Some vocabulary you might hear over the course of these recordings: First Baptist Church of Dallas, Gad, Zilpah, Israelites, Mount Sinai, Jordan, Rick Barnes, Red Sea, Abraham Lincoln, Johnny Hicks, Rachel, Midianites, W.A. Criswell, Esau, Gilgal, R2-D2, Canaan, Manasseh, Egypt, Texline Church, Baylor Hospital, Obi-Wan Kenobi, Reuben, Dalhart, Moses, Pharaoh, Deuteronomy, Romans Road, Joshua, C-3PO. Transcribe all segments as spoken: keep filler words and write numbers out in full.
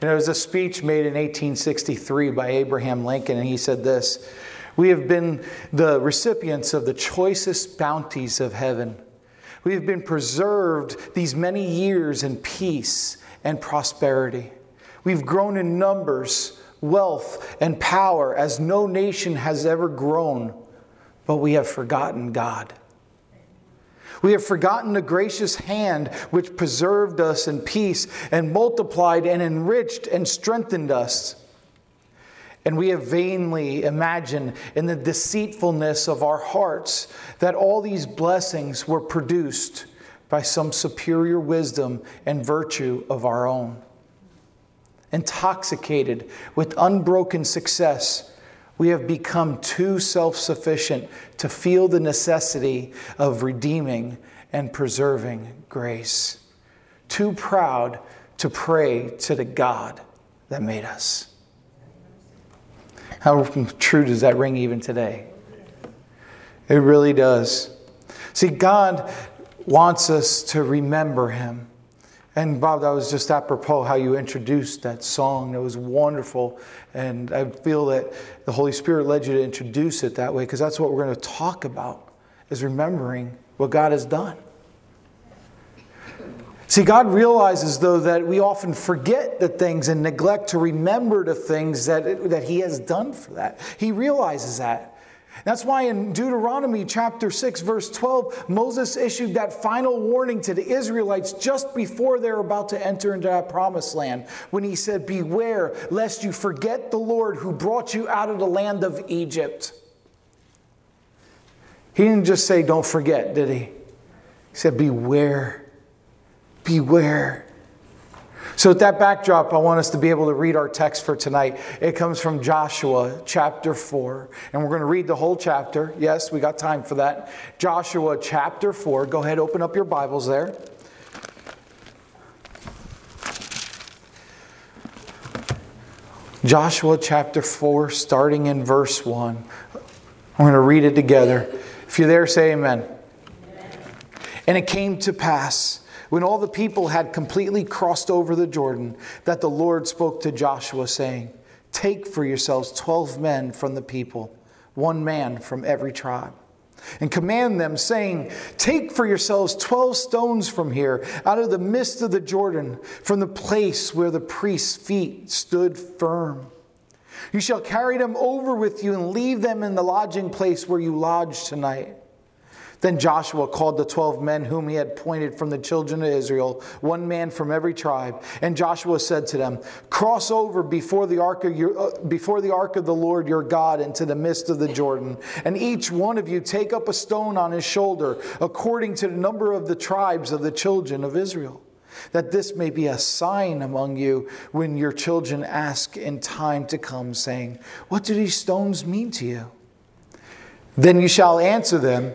And it was a speech made in eighteen sixty-three by Abraham Lincoln, and he said this: "We have been the recipients of the choicest bounties of heaven. We have been preserved these many years in peace and prosperity. We've grown in numbers, wealth, and power as no nation has ever grown, but we have forgotten God. We have forgotten the gracious hand which preserved us in peace and multiplied and enriched and strengthened us. And we have vainly imagined in the deceitfulness of our hearts that all these blessings were produced by some superior wisdom and virtue of our own. Intoxicated with unbroken success, we have become too self-sufficient to feel the necessity of redeeming and preserving grace. Too proud to pray to the God that made us." How true does that ring even today? It really does. See, God wants us to remember Him. And Bob, that was just apropos how you introduced that song. That was wonderful. And I feel that the Holy Spirit led you to introduce it that way, because that's what we're going to talk about, is remembering what God has done. See, God realizes, though, that we often forget the things and neglect to remember the things that, that He has done for that. He realizes that. That's why in Deuteronomy chapter six, verse twelve, Moses issued that final warning to the Israelites just before they're about to enter into that promised land, when he said, "Beware lest you forget the Lord who brought you out of the land of Egypt." He didn't just say, "Don't forget," did he? He said, "Beware, beware." So with that backdrop, I want us to be able to read our text for tonight. It comes from Joshua chapter four. And we're going to read the whole chapter. Yes, we got time for that. Joshua chapter four. Go ahead, open up your Bibles there. Joshua chapter four, starting in verse one. We're going to read it together. If you're there, say amen. Amen. "And it came to pass, when all the people had completely crossed over the Jordan, that the Lord spoke to Joshua, saying, 'Take for yourselves twelve men from the people, one man from every tribe. And command them, saying, Take for yourselves twelve stones from here, out of the midst of the Jordan, from the place where the priest's feet stood firm. You shall carry them over with you and leave them in the lodging place where you lodge tonight.' Then Joshua called the twelve men whom he had appointed from the children of Israel, one man from every tribe. And Joshua said to them, 'Cross over before the ark of your, uh, before the ark of the Lord your God into the midst of the Jordan. And each one of you take up a stone on his shoulder, according to the number of the tribes of the children of Israel, that this may be a sign among you when your children ask in time to come, saying, What do these stones mean to you? Then you shall answer them,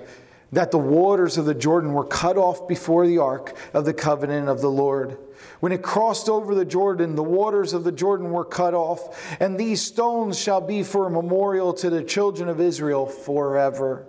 that the waters of the Jordan were cut off before the ark of the covenant of the Lord. When it crossed over the Jordan, the waters of the Jordan were cut off, and these stones shall be for a memorial to the children of Israel forever.'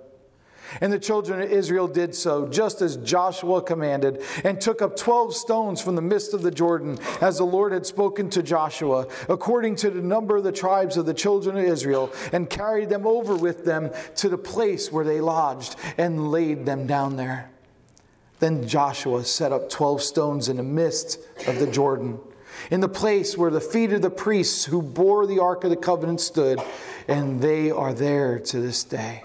And the children of Israel did so, just as Joshua commanded, and took up twelve stones from the midst of the Jordan, as the Lord had spoken to Joshua, according to the number of the tribes of the children of Israel, and carried them over with them to the place where they lodged, and laid them down there. Then Joshua set up twelve stones in the midst of the Jordan, in the place where the feet of the priests who bore the Ark of the Covenant stood, and they are there to this day.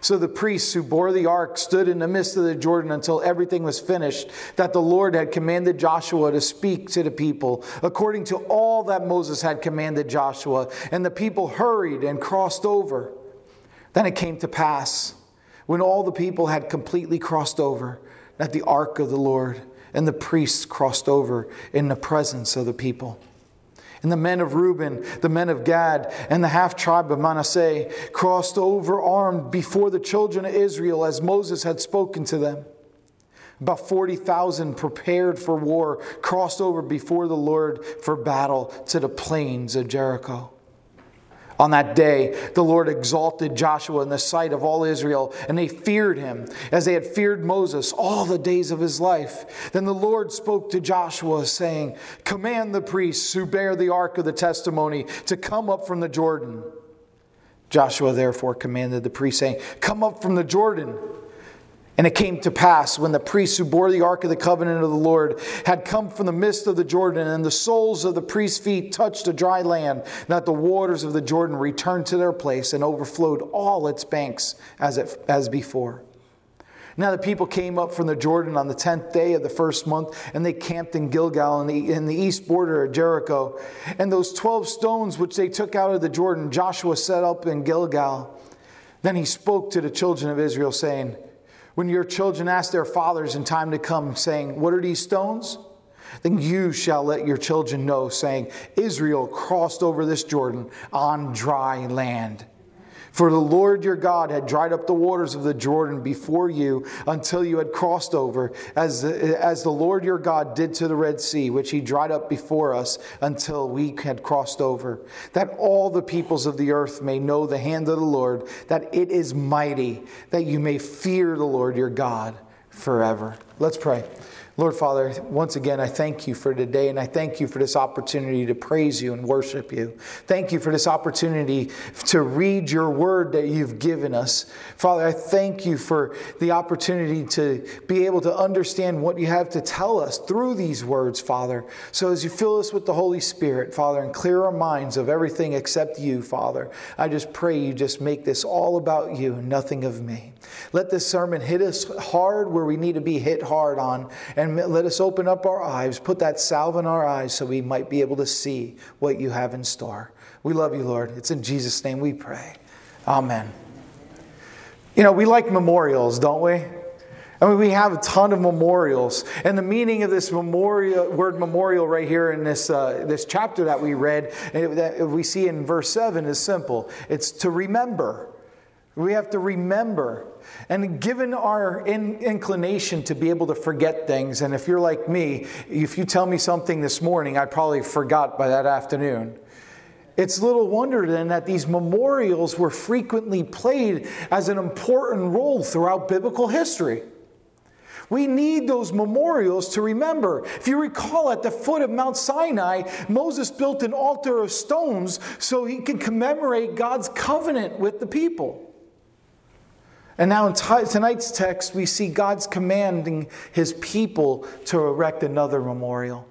So the priests who bore the ark stood in the midst of the Jordan until everything was finished, that the Lord had commanded Joshua to speak to the people, according to all that Moses had commanded Joshua. And the people hurried and crossed over. Then it came to pass, when all the people had completely crossed over, that the ark of the Lord and the priests crossed over in the presence of the people. And the men of Reuben, the men of Gad, and the half-tribe of Manasseh crossed over armed before the children of Israel as Moses had spoken to them. About forty thousand prepared for war crossed over before the Lord for battle to the plains of Jericho. On that day, the Lord exalted Joshua in the sight of all Israel, and they feared him, as they had feared Moses all the days of his life. Then the Lord spoke to Joshua, saying, "Command the priests who bear the ark of the testimony to come up from the Jordan." Joshua therefore commanded the priests, saying, "Come up from the Jordan." And it came to pass, when the priests who bore the ark of the covenant of the Lord had come from the midst of the Jordan, and the soles of the priests' feet touched the dry land, that the waters of the Jordan returned to their place and overflowed all its banks as it, as before. Now the people came up from the Jordan on the tenth day of the first month, and they camped in Gilgal in the, in the east border of Jericho. And those twelve stones which they took out of the Jordan, Joshua set up in Gilgal. Then he spoke to the children of Israel, saying, "When your children ask their fathers in time to come, saying, 'What are these stones?' then you shall let your children know, saying, 'Israel crossed over this Jordan on dry land.' For the Lord your God had dried up the waters of the Jordan before you until you had crossed over, as the, as the Lord your God did to the Red Sea, which he dried up before us until we had crossed over, that all the peoples of the earth may know the hand of the Lord, that it is mighty, that you may fear the Lord your God forever." Let's pray. Lord Father, once again, I thank you for today, and I thank you for this opportunity to praise you and worship you. Thank you for this opportunity to read your word that you've given us. Father, I thank you for the opportunity to be able to understand what you have to tell us through these words, Father. So as you fill us with the Holy Spirit, Father, and clear our minds of everything except you, Father, I just pray you just make this all about you and nothing of me. Let this sermon hit us hard where we need to be hit hard on, and And let us open up our eyes, put that salve in our eyes so we might be able to see what you have in store. We love you, Lord. It's in Jesus' name we pray. Amen. You know, we like memorials, don't we? I mean, we have a ton of memorials. And the meaning of this memorial word memorial right here in this uh, this chapter that we read, and that we see in verse seven, is simple. It's to remember. We have to remember. And given our in- inclination to be able to forget things, and if you're like me, if you tell me something this morning, I probably forgot by that afternoon. It's little wonder then that these memorials were frequently played as an important role throughout biblical history. We need those memorials to remember. If you recall, at the foot of Mount Sinai, Moses built an altar of stones so he could commemorate God's covenant with the people. And now in t- tonight's text, we see God's commanding his people to erect another memorial.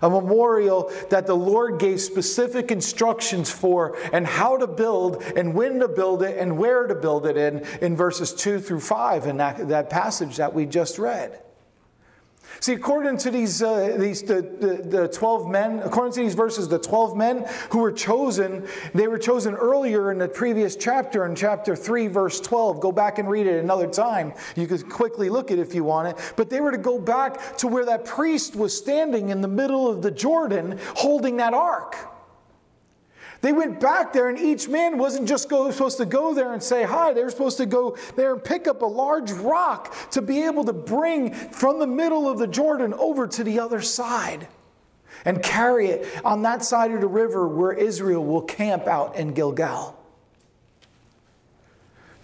A memorial that the Lord gave specific instructions for, and how to build, and when to build it, and where to build it in, in verses two through five in that, that passage that we just read. See, according to these uh, these the, the, the twelve men, according to these verses, the twelve men who were chosen, they were chosen earlier in the previous chapter, in chapter three, verse twelve. Go back and read it another time. You can quickly look at it if you want it. But they were to go back to where that priest was standing in the middle of the Jordan holding that ark. They went back there, and each man wasn't just go, supposed to go there and say hi. They were supposed to go there and pick up a large rock to be able to bring from the middle of the Jordan over to the other side and carry it on that side of the river where Israel will camp out in Gilgal.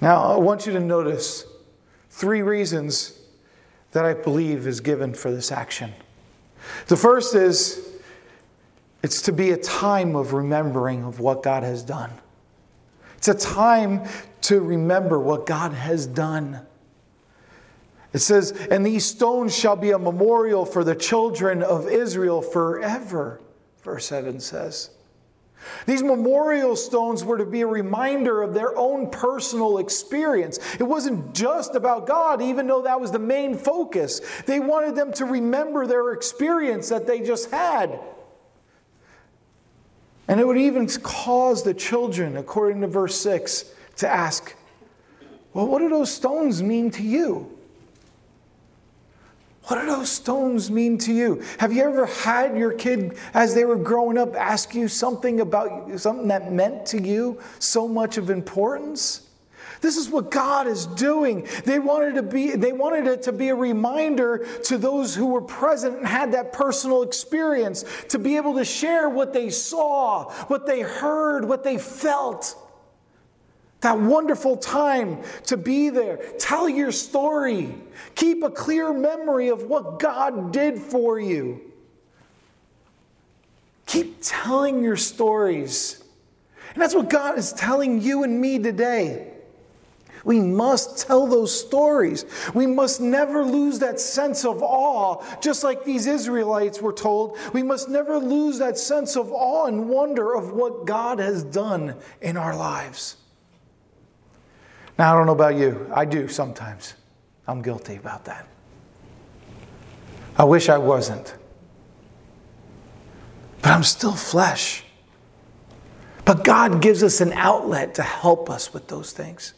Now, I want you to notice three reasons that I believe is given for this action. The first is, it's to be a time of remembering of what God has done. It's a time to remember what God has done. It says, "And these stones shall be a memorial for the children of Israel forever," verse seven says. These memorial stones were to be a reminder of their own personal experience. It wasn't just about God, even though that was the main focus. They wanted them to remember their experience that they just had. And it would even cause the children, according to verse six, to ask, "Well, what do those stones mean to you? What do those stones mean to you?" Have you ever had your kid, as they were growing up, ask you something about something that meant to you so much of importance? This is what God is doing. They wanted to be, they wanted it to be a reminder to those who were present and had that personal experience to be able to share what they saw, what they heard, what they felt. That wonderful time to be there. Tell your story. Keep a clear memory of what God did for you. Keep telling your stories. And that's what God is telling you and me today. We must tell those stories. We must never lose that sense of awe, just like these Israelites were told. We must never lose that sense of awe and wonder of what God has done in our lives. Now, I don't know about you. I do sometimes. I'm guilty about that. I wish I wasn't. But I'm still flesh. But God gives us an outlet to help us with those things.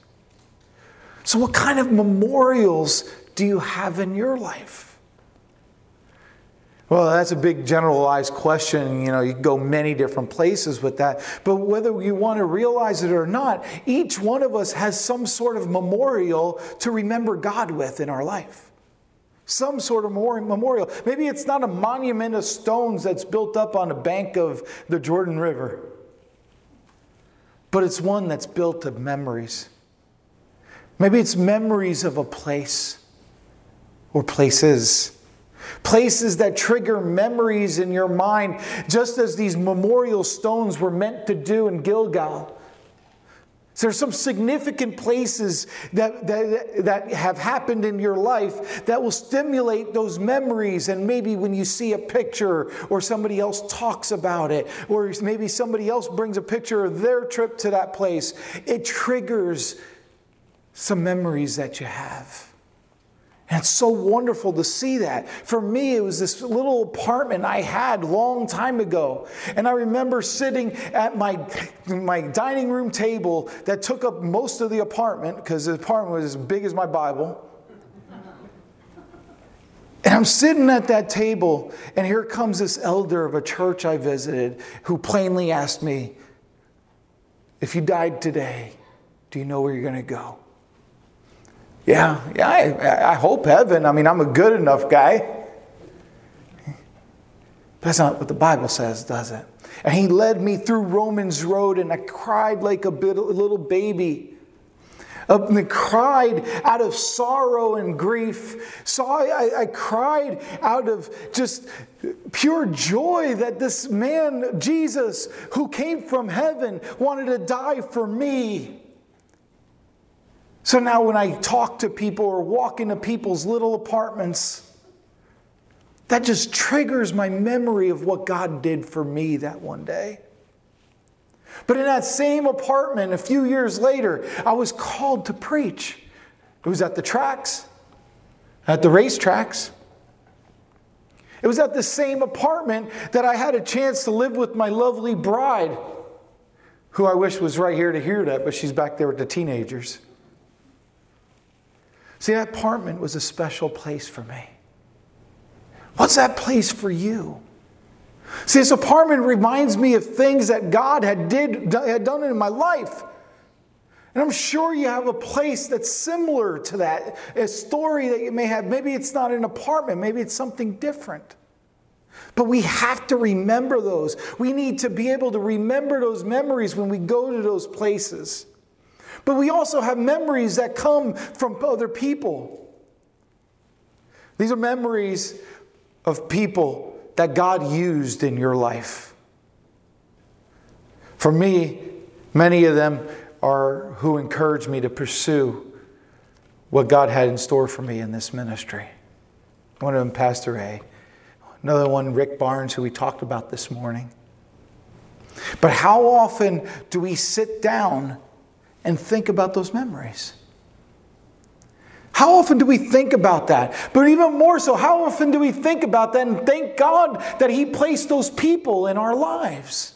So what kind of memorials do you have in your life? Well, that's a big generalized question. You know, you can go many different places with that. But whether you want to realize it or not, each one of us has some sort of memorial to remember God with in our life. Some sort of memorial. Maybe it's not a monument of stones that's built up on the bank of the Jordan River. But it's one that's built of memories. Maybe it's memories of a place or places. Places that trigger memories in your mind, just as these memorial stones were meant to do in Gilgal. So there's some significant places that, that, that have happened in your life that will stimulate those memories. And maybe when you see a picture or somebody else talks about it, or maybe somebody else brings a picture of their trip to that place, it triggers some memories that you have. And it's so wonderful to see that. For me, it was this little apartment I had a long time ago. And I remember sitting at my, my dining room table that took up most of the apartment, because the apartment was as big as my Bible. And I'm sitting at that table, and here comes this elder of a church I visited who plainly asked me, "If you died today, do you know where you're going to go?" Yeah, yeah. I, I hope heaven. I mean, I'm a good enough guy. That's not what the Bible says, does it? And he led me through Romans Road, and I cried like a, bit, a little baby. And I cried out of sorrow and grief. So I, I, I cried out of just pure joy that this man, Jesus, who came from heaven, wanted to die for me. So now when I talk to people or walk into people's little apartments, that just triggers my memory of what God did for me that one day. But in that same apartment, a few years later, I was called to preach. It was at the tracks, at the racetracks. It was at the same apartment that I had a chance to live with my lovely bride, who I wish was right here to hear that, but she's back there with the teenagers. See, that apartment was a special place for me. What's that place for you? See, this apartment reminds me of things that God had, did, had done in my life. And I'm sure you have a place that's similar to that, a story that you may have. Maybe it's not an apartment. Maybe it's something different. But we have to remember those. We need to be able to remember those memories when we go to those places. But we also have memories that come from other people. These are memories of people that God used in your life. For me, many of them are who encouraged me to pursue what God had in store for me in this ministry. One of them, Pastor A. Another one, Rick Barnes, who we talked about this morning. But how often do we sit down and think about those memories? How often do we think about that? But even more so, how often do we think about that and thank God that He placed those people in our lives?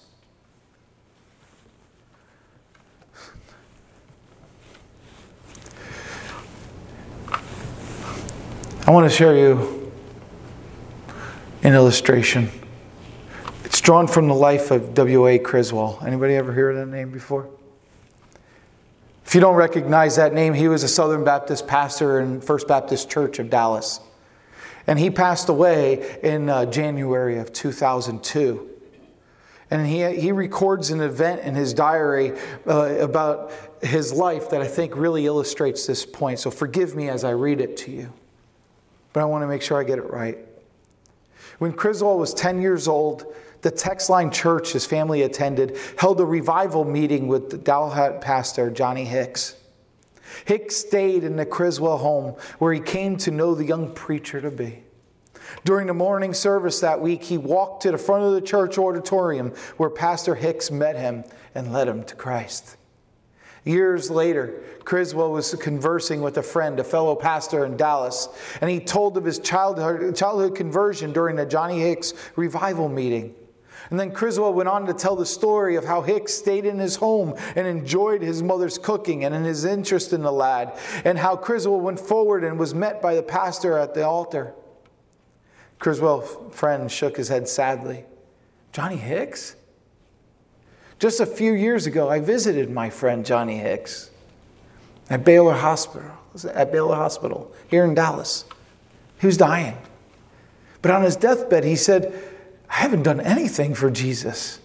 I want to share you an illustration. It's drawn from the life of W A Criswell. Anybody ever hear that name before? If you don't recognize that name, he was a Southern Baptist pastor in First Baptist Church of Dallas. And he passed away in uh, January of two thousand two. And he he records an event in his diary uh, about his life that I think really illustrates this point. So forgive me as I read it to you. But I want to make sure I get it right. When Criswell was ten years old, the Texline Church his family attended held a revival meeting with the Dalhart pastor Johnny Hicks. Hicks stayed in the Criswell home where he came to know the young preacher-to-be. During the morning service that week, he walked to the front of the church auditorium where Pastor Hicks met him and led him to Christ. Years later, Criswell was conversing with a friend, a fellow pastor in Dallas, and he told of his childhood, childhood conversion during the Johnny Hicks revival meeting. And then Criswell went on to tell the story of how Hicks stayed in his home and enjoyed his mother's cooking and in his interest in the lad, and how Criswell went forward and was met by the pastor at the altar. Criswell's friend shook his head sadly. Johnny Hicks? Just a few years ago, I visited my friend Johnny Hicks at Baylor Hospital, at Baylor Hospital here in Dallas. He was dying. But on his deathbed, he said, I haven't done anything for Jesus.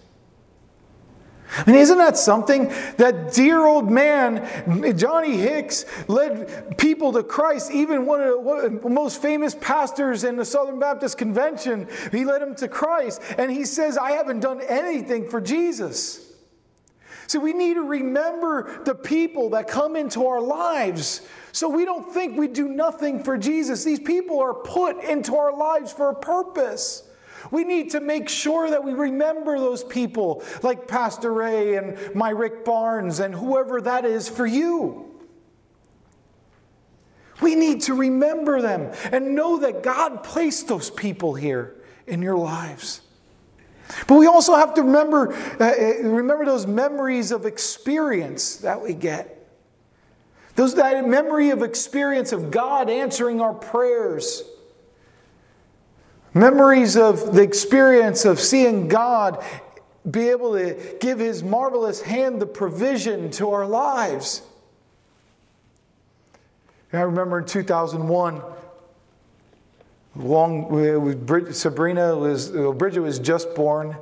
I mean, isn't that something? That dear old man, Johnny Hicks, led people to Christ, even one of the, one of the most famous pastors in the Southern Baptist Convention. He led him to Christ, and he says, I haven't done anything for Jesus. So we need to remember the people that come into our lives so we don't think we do nothing for Jesus. These people are put into our lives for a purpose. We need to make sure that we remember those people like Pastor Ray and my Rick Barnes and whoever that is for you. We need to remember them and know that God placed those people here in your lives. But we also have to remember, uh, remember those memories of experience that we get. Those, that memory of experience of God answering our prayers. Memories of the experience of seeing God be able to give His marvelous hand the provision to our lives. And I remember in two thousand one, long, Sabrina was, Bridget was just born,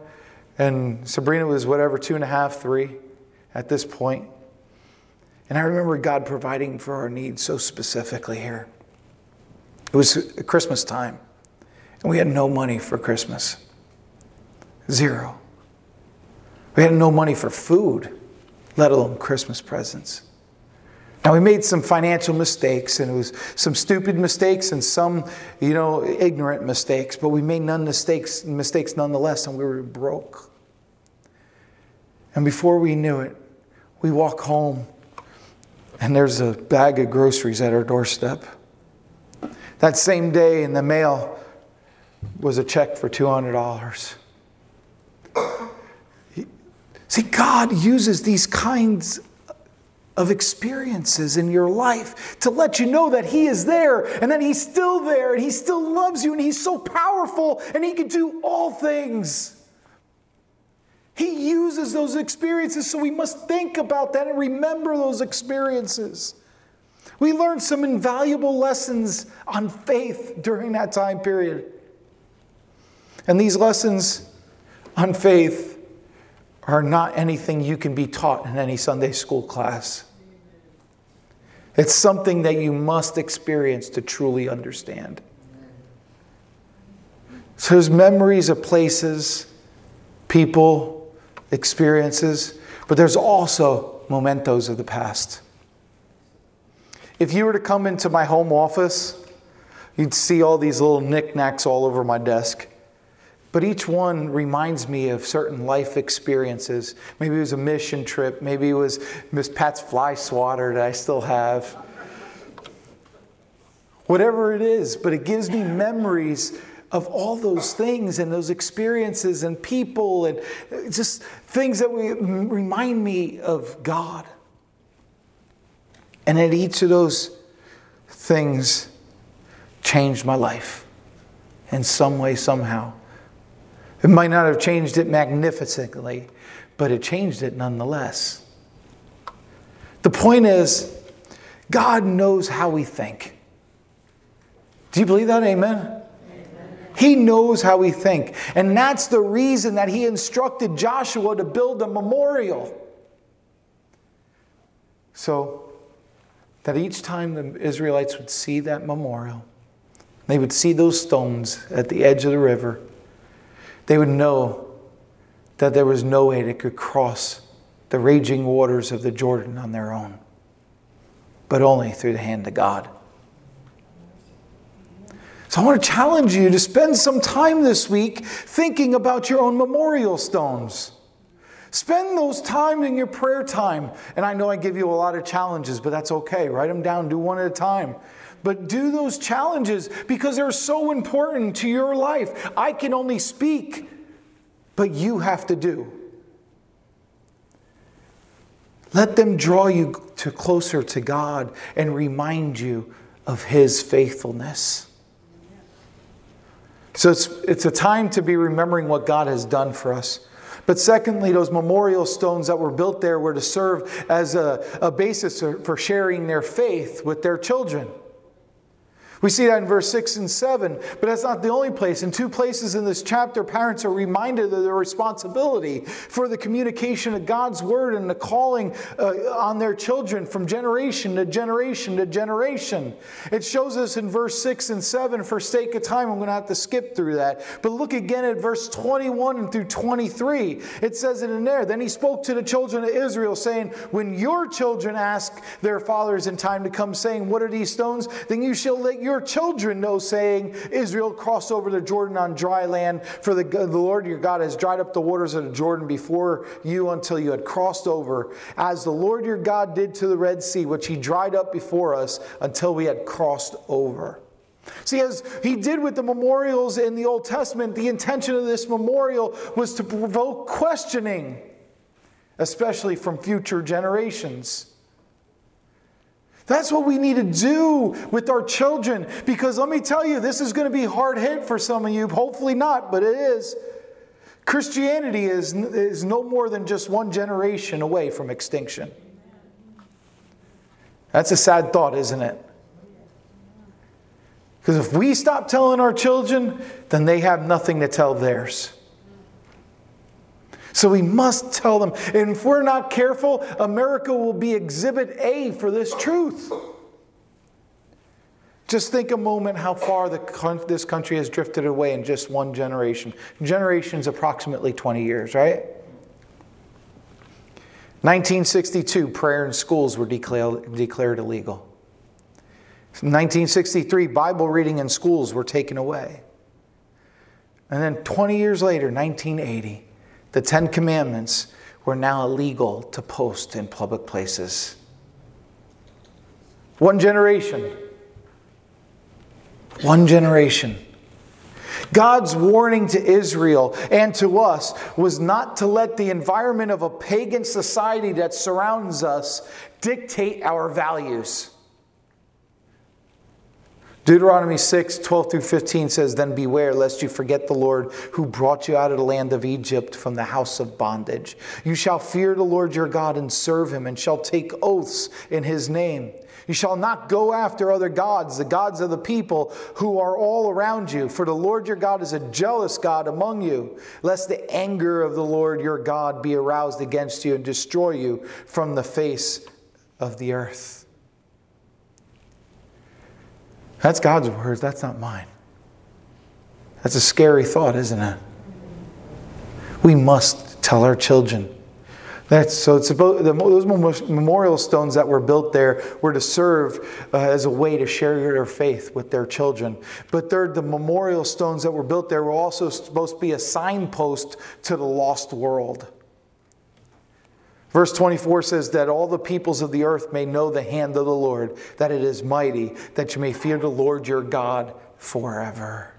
and Sabrina was whatever, two and a half, three at this point. And I remember God providing for our needs so specifically here. It was Christmas time. And we had no money for Christmas. Zero. We had no money for food, let alone Christmas presents. Now, we made some financial mistakes, and it was some stupid mistakes and some, you know, ignorant mistakes, but we made none mistakes, mistakes nonetheless, and we were broke. And before we knew it, we walk home, and there's a bag of groceries at our doorstep. That same day in the mail was a check for two hundred dollars. See, God uses these kinds of experiences in your life to let you know that He is there and that He's still there and He still loves you and He's so powerful and He can do all things. He uses those experiences, so we must think about that and remember those experiences. We learned some invaluable lessons on faith during that time period. And these lessons on faith are not anything you can be taught in any Sunday school class. It's something that you must experience to truly understand. So there's memories of places, people, experiences, but there's also mementos of the past. If you were to come into my home office, you'd see all these little knickknacks all over my desk. But each one reminds me of certain life experiences. Maybe it was a mission trip. Maybe it was Miss Pat's fly swatter that I still have. Whatever it is, but it gives me memories of all those things and those experiences and people and just things that we, remind me of God. And at each of those things changed my life in some way, somehow. It might not have changed it magnificently, but it changed it nonetheless. The point is, God knows how we think. Do you believe that? Amen? He knows how we think. And that's the reason that he instructed Joshua to build a memorial. So that each time the Israelites would see that memorial, they would see those stones at the edge of the river, they would know that there was no way they could cross the raging waters of the Jordan on their own, but only through the hand of God. So I want to challenge you to spend some time this week thinking about your own memorial stones. Spend those time in your prayer time. And I know I give you a lot of challenges, but that's okay. Write them down. Do one at a time. But do those challenges because they're so important to your life. I can only speak, but you have to do. Let them draw you to closer to God and remind you of His faithfulness. So it's it's a time to be remembering what God has done for us. But secondly, those memorial stones that were built there were to serve as a, a basis for sharing their faith with their children. We see that in verse six and seven, but that's not the only place. In two places in this chapter, parents are reminded of their responsibility for the communication of God's word and the calling uh, on their children from generation to generation to generation. It shows us in verse six and seven, for sake of time, I'm going to have to skip through that. But look again at verse twenty-one and through twenty-three. It says it in there, then he spoke to the children of Israel, saying, when your children ask their fathers in time to come, saying, what are these stones? Then you shall let your Your children know, saying, Israel crossed over the Jordan on dry land, for the, the Lord your God has dried up the waters of the Jordan before you until you had crossed over, as the Lord your God did to the Red Sea, which he dried up before us until we had crossed over. See, as he did with the memorials in the Old Testament, the intention of this memorial was to provoke questioning, especially from future generations. That's what we need to do with our children, because let me tell you, this is going to be hard hit for some of you. Hopefully not, but it is. Christianity is, is no more than just one generation away from extinction. That's a sad thought, isn't it? Because if we stop telling our children, then they have nothing to tell theirs. So we must tell them. And if we're not careful, America will be exhibit A for this truth. Just think a moment how far the, this country has drifted away in just one generation. Generation's approximately twenty years, right? nineteen sixty-two, prayer in schools were declared, declared illegal. nineteen sixty-three, Bible reading in schools were taken away. And then twenty years later, nineteen eighty, the Ten Commandments were now illegal to post in public places. One generation. One generation. God's warning to Israel and to us was not to let the environment of a pagan society that surrounds us dictate our values. Deuteronomy six, twelve through fifteen says, then beware lest you forget the Lord who brought you out of the land of Egypt from the house of bondage. You shall fear the Lord your God and serve him and shall take oaths in his name. You shall not go after other gods, the gods of the people who are all around you. For the Lord your God is a jealous God among you, lest the anger of the Lord your God be aroused against you and destroy you from the face of the earth. That's God's words. That's not mine. That's a scary thought, isn't it? We must tell our children. That's, so it's about, the, those memorial stones that were built there were to serve uh, as a way to share their faith with their children. But third, the memorial stones that were built there were also supposed to be a signpost to the lost world. Verse twenty-four says that all the peoples of the earth may know the hand of the Lord, that it is mighty, that you may fear the Lord your God forever.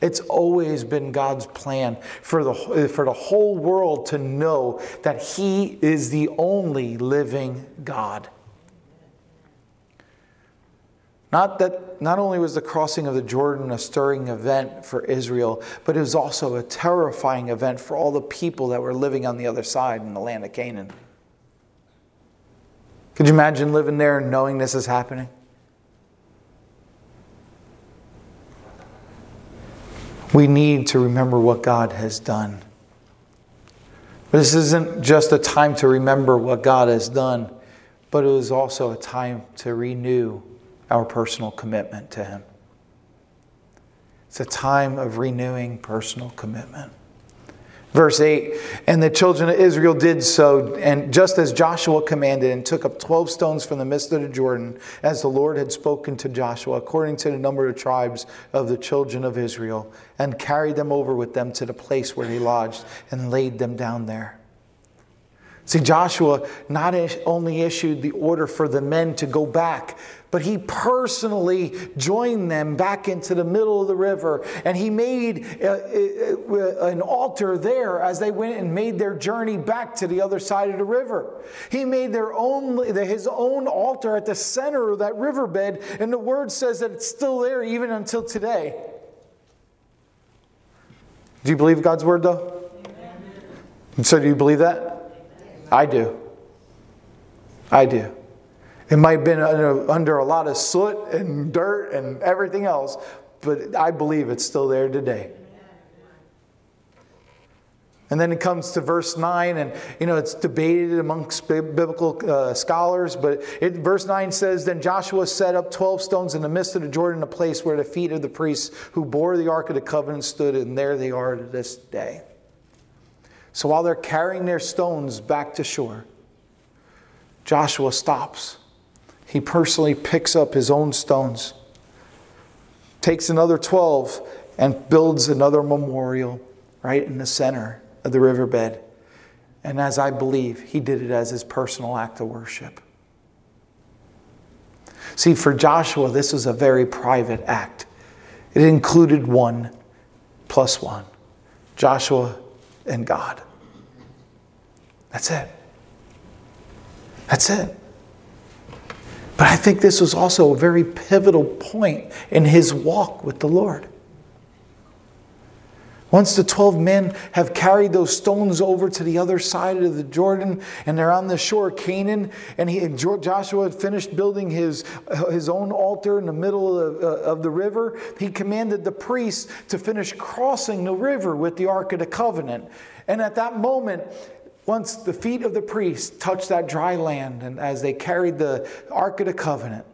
It's always been God's plan for the, for the whole world to know that He is the only living God. Not that not only was the crossing of the Jordan a stirring event for Israel, but it was also a terrifying event for all the people that were living on the other side in the land of Canaan. Could you imagine living there and knowing this is happening? We need to remember what God has done. But this isn't just a time to remember what God has done, but it is also a time to renew our personal commitment to Him. It's a time of renewing personal commitment. Verse eight, and the children of Israel did so, and just as Joshua commanded, and took up twelve stones from the midst of the Jordan, as the Lord had spoken to Joshua, according to the number of tribes of the children of Israel, and carried them over with them to the place where he lodged, and laid them down there. See, Joshua not only issued the order for the men to go back, but he personally joined them back into the middle of the river. And he made an altar there as they went and made their journey back to the other side of the river. He made their own, his own altar at the center of that riverbed. And the word says that it's still there even until today. Do you believe God's word though? Amen. So do you believe that? I do. I do. It might have been under, under a lot of soot and dirt and everything else, but I believe it's still there today. And then it comes to verse nine, and you know it's debated amongst biblical uh, scholars, but it, verse nine says, then Joshua set up twelve stones in the midst of the Jordan, a place where the feet of the priests who bore the Ark of the Covenant stood, and there they are to this day. So while they're carrying their stones back to shore, Joshua stops. He personally picks up his own stones, takes another twelve, and builds another memorial right in the center of the riverbed. And as I believe, he did it as his personal act of worship. See, for Joshua, this was a very private act. It included one plus one. Joshua and God. That's it. That's it. But I think this was also a very pivotal point in his walk with the Lord. Once the twelve men have carried those stones over to the other side of the Jordan, and they're on the shore of Canaan, and, he, and Joshua had finished building his, his own altar in the middle of, uh, of the river, he commanded the priests to finish crossing the river with the Ark of the Covenant. And at that moment, once the feet of the priests touched that dry land, and as they carried the Ark of the Covenant,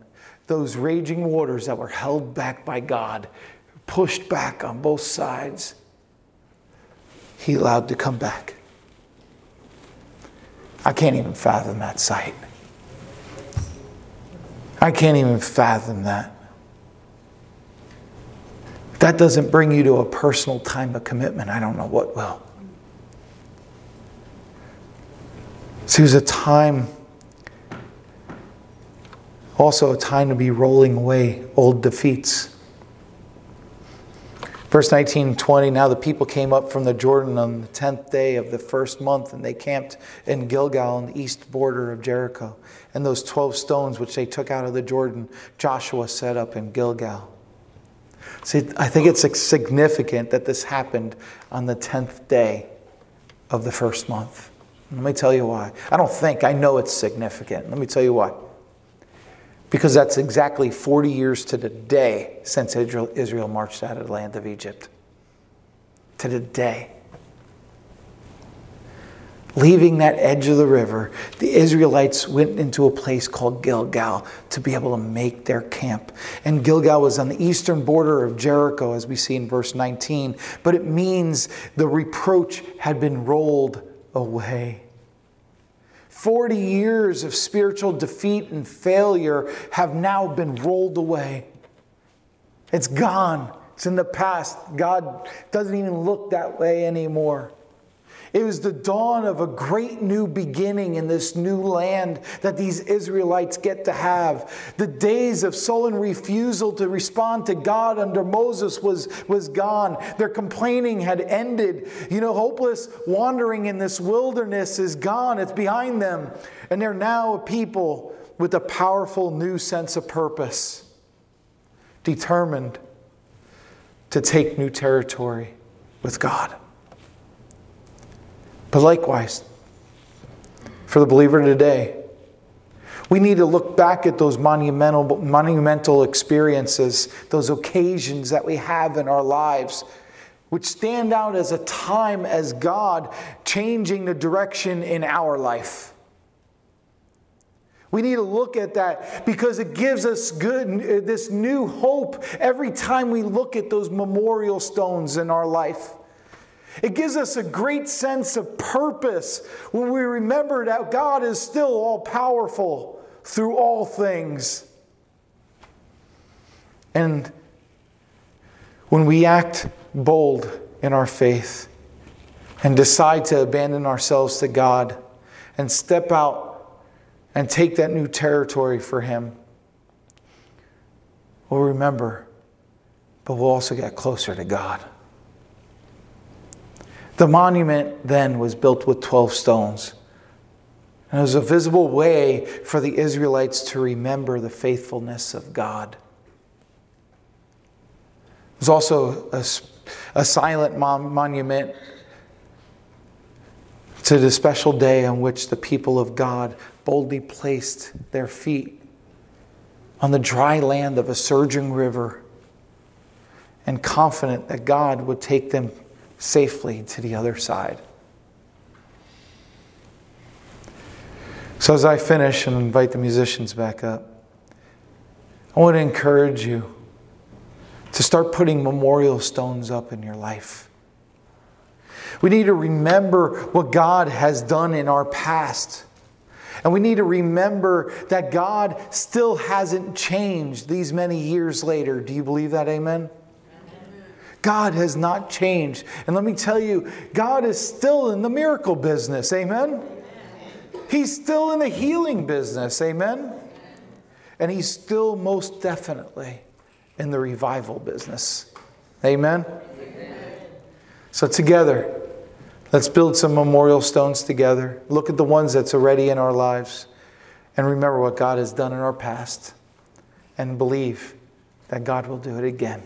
those raging waters that were held back by God pushed back on both sides. He allowed to come back. I can't even fathom that sight. I can't even fathom that. If that doesn't bring you to a personal time of commitment, I don't know what will. So it was a time, also a time to be rolling away old defeats. Verse nineteen and twenty, now the people came up from the Jordan on the tenth day of the first month, and they camped in Gilgal on the east border of Jericho. And those twelve stones which they took out of the Jordan, Joshua set up in Gilgal. See, I think it's significant that this happened on the tenth day of the first month. Let me tell you why. I don't think, I know it's significant. Let me tell you why. Because that's exactly forty years to the day since Israel, Israel marched out of the land of Egypt. To the day. Leaving that edge of the river, the Israelites went into a place called Gilgal to be able to make their camp. And Gilgal was on the eastern border of Jericho, as we see in verse nineteen. But it means the reproach had been rolled away. forty years of spiritual defeat and failure have now been rolled away. It's gone. It's in the past. God doesn't even look that way anymore. It was the dawn of a great new beginning in this new land that these Israelites get to have. The days of sullen refusal to respond to God under Moses was, was gone. Their complaining had ended. You know, hopeless wandering in this wilderness is gone. It's behind them. And they're now a people with a powerful new sense of purpose, determined to take new territory with God. But likewise, for the believer today, We need to look back at those monumental, monumental experiences, those occasions that we have in our lives, which stand out as a time as God changing the direction in our life. We need to look at that because it gives us good, this new hope every time we look at those memorial stones in our life. It gives us a great sense of purpose when we remember that God is still all-powerful through all things. And when we act bold in our faith and decide to abandon ourselves to God and step out and take that new territory for Him, we'll remember, but we'll also get closer to God. The monument then was built with twelve stones. And it was a visible way for the Israelites to remember the faithfulness of God. It was also a, a silent mon- monument to the special day on which the people of God boldly placed their feet on the dry land of a surging river and confident that God would take them safely to the other side. So as I finish and invite the musicians back up, I want to encourage you to start putting memorial stones up in your life. We need to remember what God has done in our past. And we need to remember that God still hasn't changed these many years later. Do you believe that? Amen? Amen. God has not changed. And let me tell you, God is still in the miracle business. Amen? Amen. He's still in the healing business. Amen? Amen? And He's still most definitely in the revival business. Amen? Amen. So together, let's build some memorial stones together. Look at the ones that's already in our lives and remember what God has done in our past and believe that God will do it again.